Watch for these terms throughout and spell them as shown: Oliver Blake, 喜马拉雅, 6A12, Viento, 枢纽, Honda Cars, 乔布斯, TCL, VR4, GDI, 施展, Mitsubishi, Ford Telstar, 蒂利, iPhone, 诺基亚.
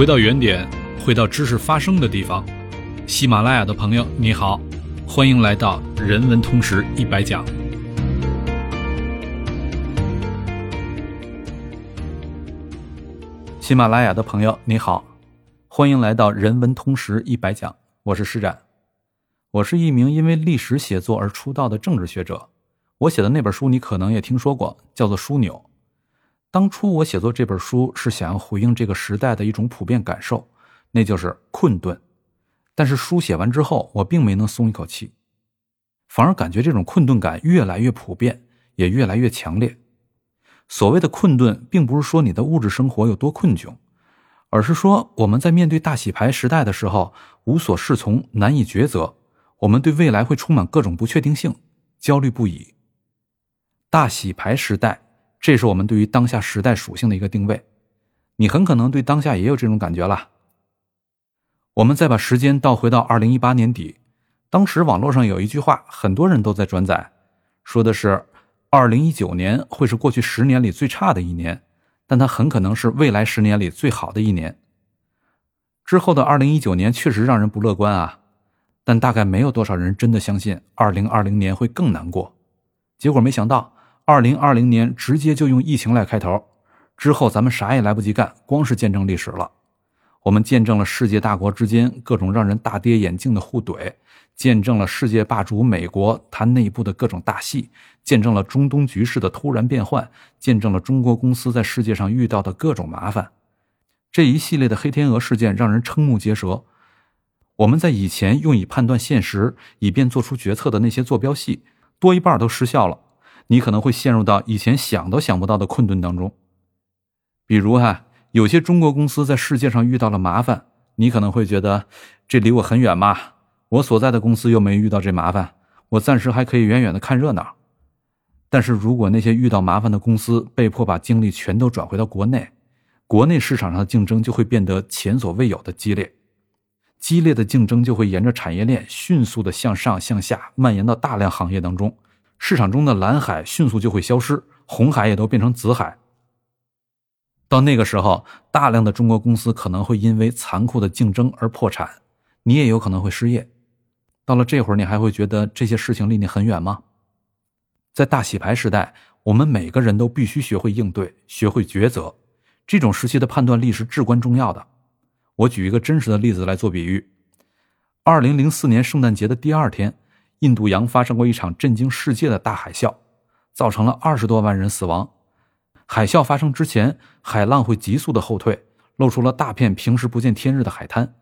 回到原点，回到知识发生的地方。喜马拉雅的朋友你好，欢迎来到人文通识100讲。喜马拉雅的朋友你好，欢迎来到人文通识100讲，我是施展。我是一名因为历史写作而出道的政治学者，我写的那本书你可能也听说过，叫做《枢纽》。当初我写作这本书是想要回应这个时代的一种普遍感受，那就是困顿。但是书写完之后，我并没能松一口气，反而感觉这种困顿感越来越普遍，也越来越强烈。所谓的困顿，并不是说你的物质生活有多困窘，而是说我们在面对大洗牌时代的时候，无所适从，难以抉择，我们对未来会充满各种不确定性，焦虑不已。大洗牌时代，这是我们对于当下时代属性的一个定位，你很可能对当下也有这种感觉啦。我们再把时间倒回到2018年底，当时网络上有一句话，很多人都在转载，说的是2019年会是过去10年里最差的一年，但它很可能是未来10年里最好的一年。之后的2019年确实让人不乐观啊，但大概没有多少人真的相信2020年会更难过。结果没想到2020年直接就用疫情来开头，之后咱们啥也来不及干，光是见证历史了。我们见证了世界大国之间各种让人大跌眼镜的互怼，见证了世界霸主美国它内部的各种大戏，见证了中东局势的突然变幻，见证了中国公司在世界上遇到的各种麻烦。这一系列的黑天鹅事件让人瞠目结舌。我们在以前用以判断现实，以便做出决策的那些坐标系，多一半都失效了。你可能会陷入到以前想都想不到的困顿当中。比如有些中国公司在世界上遇到了麻烦，你可能会觉得这离我很远嘛，我所在的公司又没遇到这麻烦，我暂时还可以远远的看热闹。但是如果那些遇到麻烦的公司被迫把精力全都转回到国内，国内市场上的竞争就会变得前所未有的激烈。激烈的竞争就会沿着产业链迅速的向上向下蔓延到大量行业当中。市场中的蓝海迅速就会消失，红海也都变成紫海。到那个时候，大量的中国公司可能会因为残酷的竞争而破产，你也有可能会失业。到了这会儿，你还会觉得这些事情离你很远吗？在大洗牌时代，我们每个人都必须学会应对，学会抉择。这种时期的判断力是至关重要的。我举一个真实的例子来做比喻。2004年圣诞节的第二天，印度洋发生过一场震惊世界的大海啸，造成了20多万人死亡。海啸发生之前，海浪会急速的后退，露出了大片平时不见天日的海滩。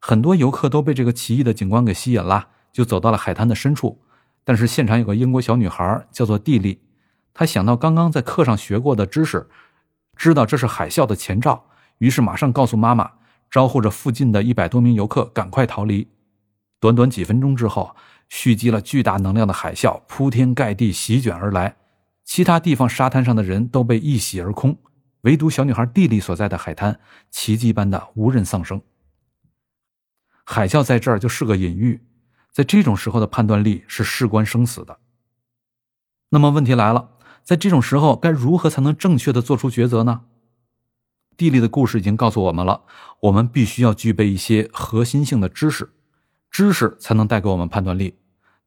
很多游客都被这个奇异的景观给吸引了，就走到了海滩的深处。但是现场有个英国小女孩叫做蒂莉，她想到刚刚在课上学过的知识，知道这是海啸的前兆，于是马上告诉妈妈，招呼着附近的100多名游客赶快逃离。短短几分钟之后，蓄积了巨大能量的海啸铺天盖地席卷而来，其他地方沙滩上的人都被一洗而空，唯独小女孩蒂莉所在的海滩奇迹般的无人丧生。海啸在这儿就是个隐喻，在这种时候的判断力是事关生死的。那么问题来了，在这种时候该如何才能正确的做出抉择呢？蒂莉的故事已经告诉我们了，我们必须要具备一些核心性的知识，知识才能带给我们判断力。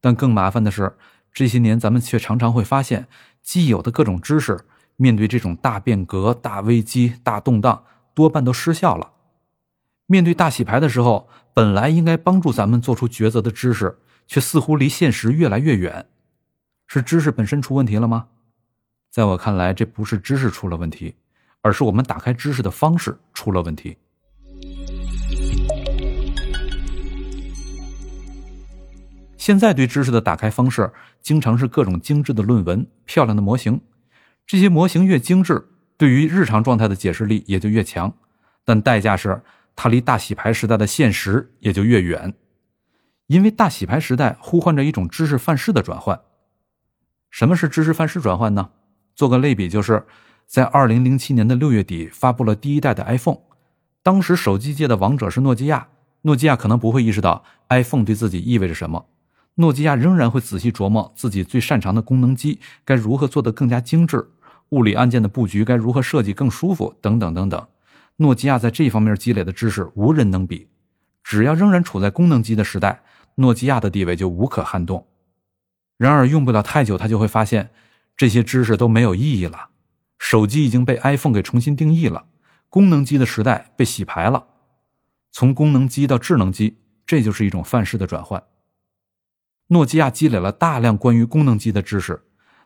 但更麻烦的是，这些年咱们却常常会发现，既有的各种知识面对这种大变革、大危机、大动荡多半都失效了。面对大洗牌的时候，本来应该帮助咱们做出抉择的知识，却似乎离现实越来越远。是知识本身出问题了吗？在我看来，这不是知识出了问题，而是我们打开知识的方式出了问题。现在对知识的打开方式经常是各种精致的论文、漂亮的模型。这些模型越精致，对于日常状态的解释力也就越强，但代价是它离大洗牌时代的现实也就越远。因为大洗牌时代呼唤着一种知识范式的转换。什么是知识范式转换呢？做个类比，就是在2007年的6月底发布了第一代的 iPhone， 当时手机界的王者是诺基亚，诺基亚可能不会意识到 iPhone 对自己意味着什么，诺基亚仍然会仔细琢磨自己最擅长的功能机该如何做得更加精致，物理按键的布局该如何设计更舒服，等等等等。诺基亚在这方面积累的知识无人能比，只要仍然处在功能机的时代，诺基亚的地位就无可撼动。然而用不了太久，他就会发现这些知识都没有意义了，手机已经被 iPhone 给重新定义了，功能机的时代被洗牌了。从功能机到智能机，这就是一种范式的转换。诺基亚积累了大量关于功能机的知识，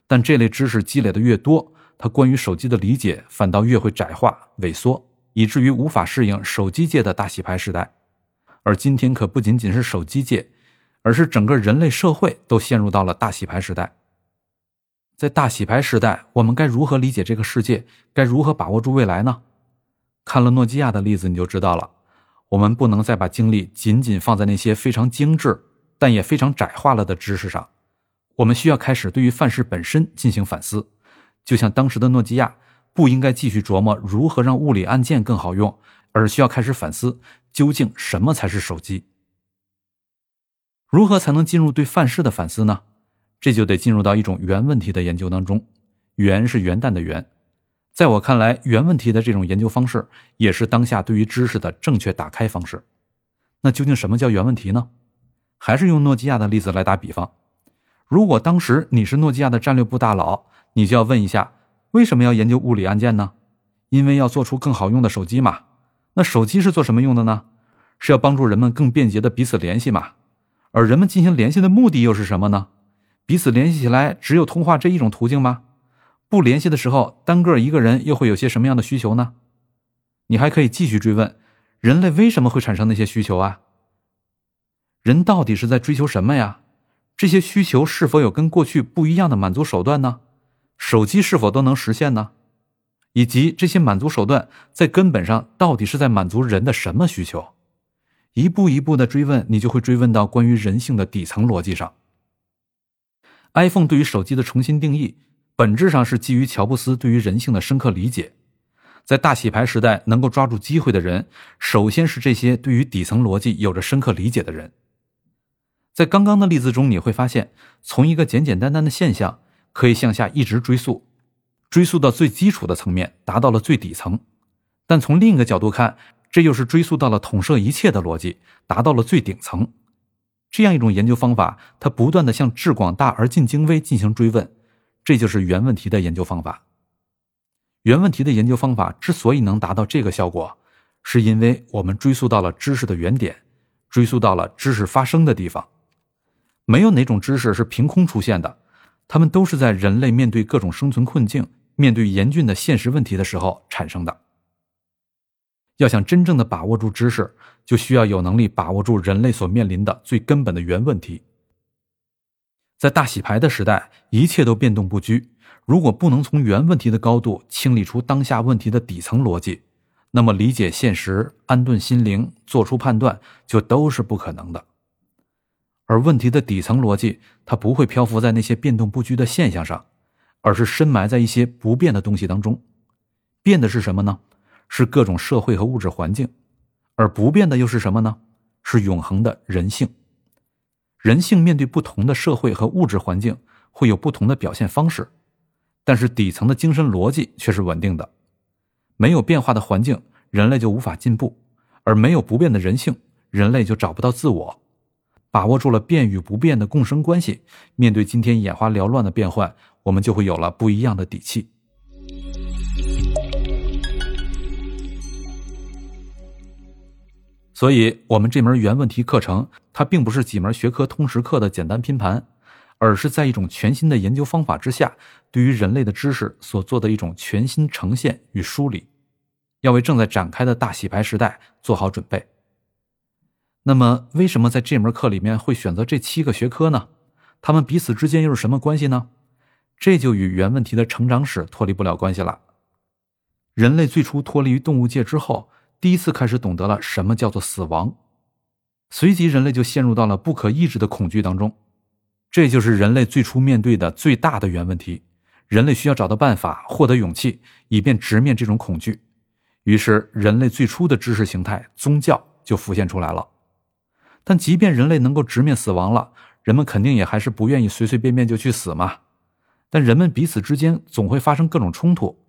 但这类知识积累的越多，它关于手机的理解反倒越会窄化萎缩，以至于无法适应手机界的大洗牌时代。而今天可不仅仅是手机界，而是整个人类社会都陷入到了大洗牌时代。在大洗牌时代，我们该如何理解这个世界，该如何把握住未来呢？看了诺基亚的例子你就知道了，我们不能再把精力仅仅放在那些非常精致但也非常窄化了的知识上，我们需要开始对于范式本身进行反思。就像当时的诺基亚不应该继续琢磨如何让物理按键更好用，而需要开始反思究竟什么才是手机。如何才能进入对范式的反思呢？这就得进入到一种元问题的研究当中。元是元旦的元。在我看来，元问题的这种研究方式也是当下对于知识的正确打开方式。那究竟什么叫元问题呢？还是用诺基亚的例子来打比方。如果当时你是诺基亚的战略部大佬，你就要问一下，为什么要研究物理按键呢？因为要做出更好用的手机嘛。那手机是做什么用的呢？是要帮助人们更便捷的彼此联系嘛。而人们进行联系的目的又是什么呢？彼此联系起来只有通话这一种途径吗？不联系的时候，单个一个人又会有些什么样的需求呢？你还可以继续追问，人类为什么会产生那些需求啊？人到底是在追求什么呀？这些需求是否有跟过去不一样的满足手段呢？手机是否都能实现呢？以及这些满足手段在根本上到底是在满足人的什么需求？一步一步的追问，你就会追问到关于人性的底层逻辑上。 iPhone 对于手机的重新定义，本质上是基于乔布斯对于人性的深刻理解。在大洗牌时代，能够抓住机会的人，首先是这些对于底层逻辑有着深刻理解的人。在刚刚的例子中，你会发现从一个简简单单的现象可以向下一直追溯到最基础的层面，达到了最底层。但从另一个角度看，这又是追溯到了统摄一切的逻辑，达到了最顶层。这样一种研究方法，它不断地向至广大而近精微进行追问，这就是元问题的研究方法。元问题的研究方法之所以能达到这个效果，是因为我们追溯到了知识的原点，追溯到了知识发生的地方。没有哪种知识是凭空出现的，它们都是在人类面对各种生存困境，面对严峻的现实问题的时候产生的。要想真正的把握住知识，就需要有能力把握住人类所面临的最根本的原问题。在大洗牌的时代，一切都变动不居，如果不能从原问题的高度清理出当下问题的底层逻辑，那么理解现实、安顿心灵、做出判断就都是不可能的。而问题的底层逻辑，它不会漂浮在那些变动不居的现象上，而是深埋在一些不变的东西当中。变的是什么呢？是各种社会和物质环境。而不变的又是什么呢？是永恒的人性。人性面对不同的社会和物质环境会有不同的表现方式，但是底层的精神逻辑却是稳定的。没有变化的环境，人类就无法进步，而没有不变的人性，人类就找不到自我。把握住了变与不变的共生关系，面对今天眼花缭乱的变幻，我们就会有了不一样的底气。所以我们这门元问题课程，它并不是几门学科通识课的简单拼盘，而是在一种全新的研究方法之下，对于人类的知识所做的一种全新呈现与梳理，要为正在展开的大洗牌时代做好准备。那么为什么在这门课里面会选择这7个学科呢？它们彼此之间又是什么关系呢？这就与元问题的成长史脱离不了关系了。人类最初脱离于动物界之后，第一次开始懂得了什么叫做死亡，随即人类就陷入到了不可抑制的恐惧当中。这就是人类最初面对的最大的元问题，人类需要找到办法，获得勇气，以便直面这种恐惧。于是人类最初的知识形态宗教就浮现出来了。但即便人类能够直面死亡了，人们肯定也还是不愿意随随便便就去死嘛。但人们彼此之间总会发生各种冲突，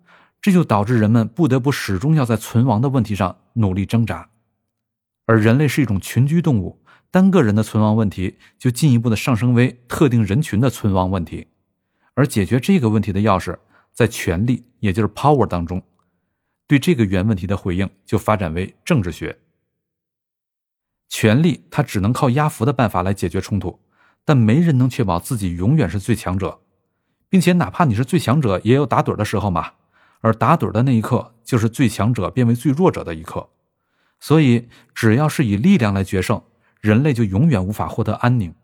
这就导致人们不得不始终要在存亡的问题上努力挣扎。而人类是一种群居动物，单个人的存亡问题就进一步的上升为特定人群的存亡问题。而解决这个问题的钥匙在权力，也就是 power 当中。对这个原问题的回应就发展为政治学。权力它只能靠压服的办法来解决冲突，但没人能确保自己永远是最强者，并且哪怕你是最强者也有打盹的时候嘛，而打盹的那一刻就是最强者变为最弱者的一刻。所以只要是以力量来决胜，人类就永远无法获得安宁，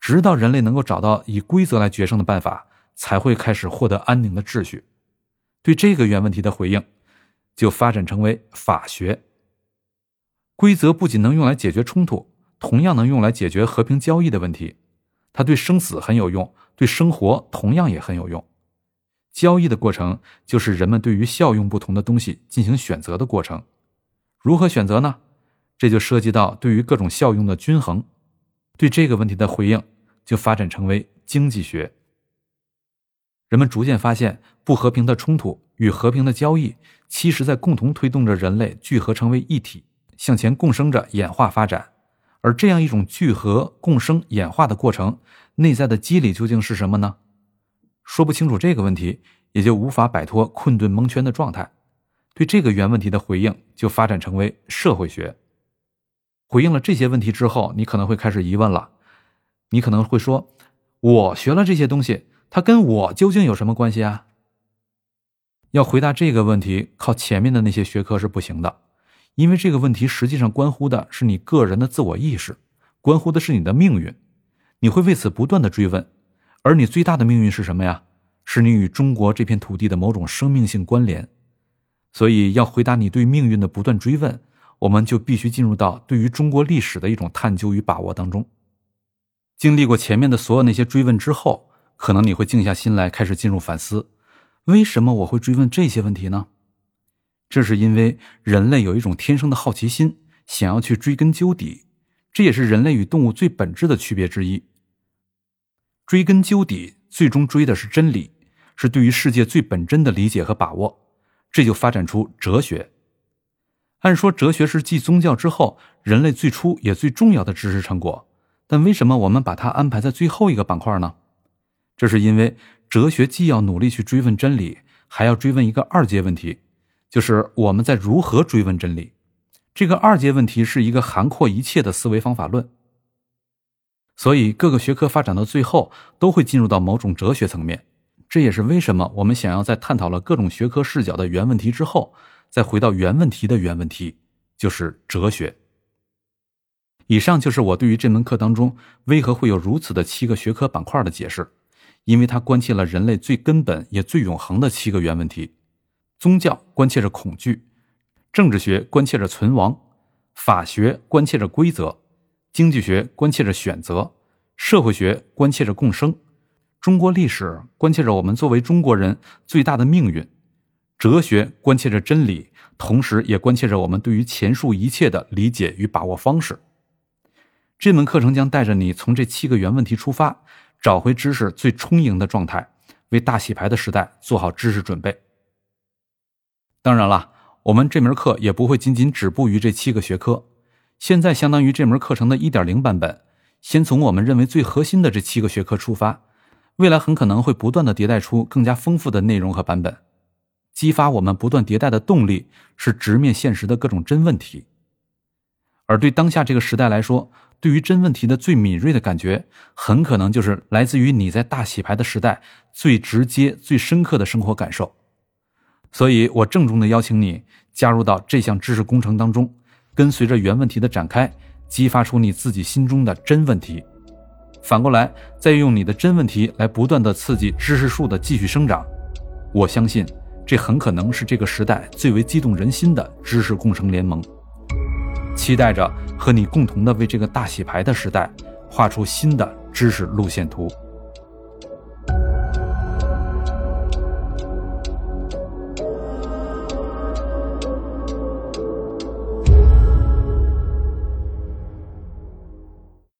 直到人类能够找到以规则来决胜的办法，才会开始获得安宁的秩序。对这个原问题的回应就发展成为法学。规则不仅能用来解决冲突，同样能用来解决和平交易的问题。它对生死很有用，对生活同样也很有用。交易的过程就是人们对于效用不同的东西进行选择的过程。如何选择呢？这就涉及到对于各种效用的均衡。对这个问题的回应就发展成为经济学。人们逐渐发现，不和平的冲突与和平的交易其实在共同推动着人类聚合成为一体，向前共生着演化发展。而这样一种聚合共生演化的过程内在的机理究竟是什么呢？说不清楚这个问题，也就无法摆脱困顿蒙圈的状态。对这个原问题的回应就发展成为社会学。回应了这些问题之后，你可能会开始疑问了，你可能会说，我学了这些东西，它跟我究竟有什么关系啊？要回答这个问题，靠前面的那些学科是不行的，因为这个问题实际上关乎的是你个人的自我意识，关乎的是你的命运。你会为此不断的追问，而你最大的命运是什么呀？是你与中国这片土地的某种生命性关联。所以要回答你对命运的不断追问，我们就必须进入到对于中国历史的一种探究与把握当中。经历过前面的所有那些追问之后，可能你会静下心来，开始进入反思，为什么我会追问这些问题呢？这是因为人类有一种天生的好奇心，想要去追根究底，这也是人类与动物最本质的区别之一。追根究底最终追的是真理，是对于世界最本真的理解和把握，这就发展出哲学。按说哲学是继宗教之后人类最初也最重要的知识成果，但为什么我们把它安排在最后一个板块呢？这是因为哲学既要努力去追问真理，还要追问一个二阶问题，就是我们在如何追问真理。这个二阶问题是一个涵括一切的思维方法论。所以各个学科发展到最后都会进入到某种哲学层面，这也是为什么我们想要在探讨了各种学科视角的原问题之后，再回到原问题的原问题，就是哲学。以上就是我对于这门课当中为何会有如此的7个学科板块的解释，因为它关切了人类最根本也最永恒的7个原问题。宗教关切着恐惧，政治学关切着存亡，法学关切着规则，经济学关切着选择，社会学关切着共生，中国历史关切着我们作为中国人最大的命运，哲学关切着真理，同时也关切着我们对于前述一切的理解与把握方式。这门课程将带着你从这7个原问题出发，找回知识最充盈的状态，为大洗牌的时代做好知识准备。当然了，我们这门课也不会仅仅止步于这7个学科，现在相当于这门课程的 1.0 版本，先从我们认为最核心的这7个学科出发，未来很可能会不断的迭代出更加丰富的内容和版本。激发我们不断迭代的动力是直面现实的各种真问题。而对当下这个时代来说，对于真问题的最敏锐的感觉，很可能就是来自于你在大洗牌的时代最直接最深刻的生活感受。所以我郑重地邀请你加入到这项知识工程当中，跟随着原问题的展开，激发出你自己心中的真问题，反过来再用你的真问题来不断地刺激知识树的继续生长。我相信这很可能是这个时代最为激动人心的知识共生联盟，期待着和你共同的为这个大洗牌的时代画出新的知识路线图。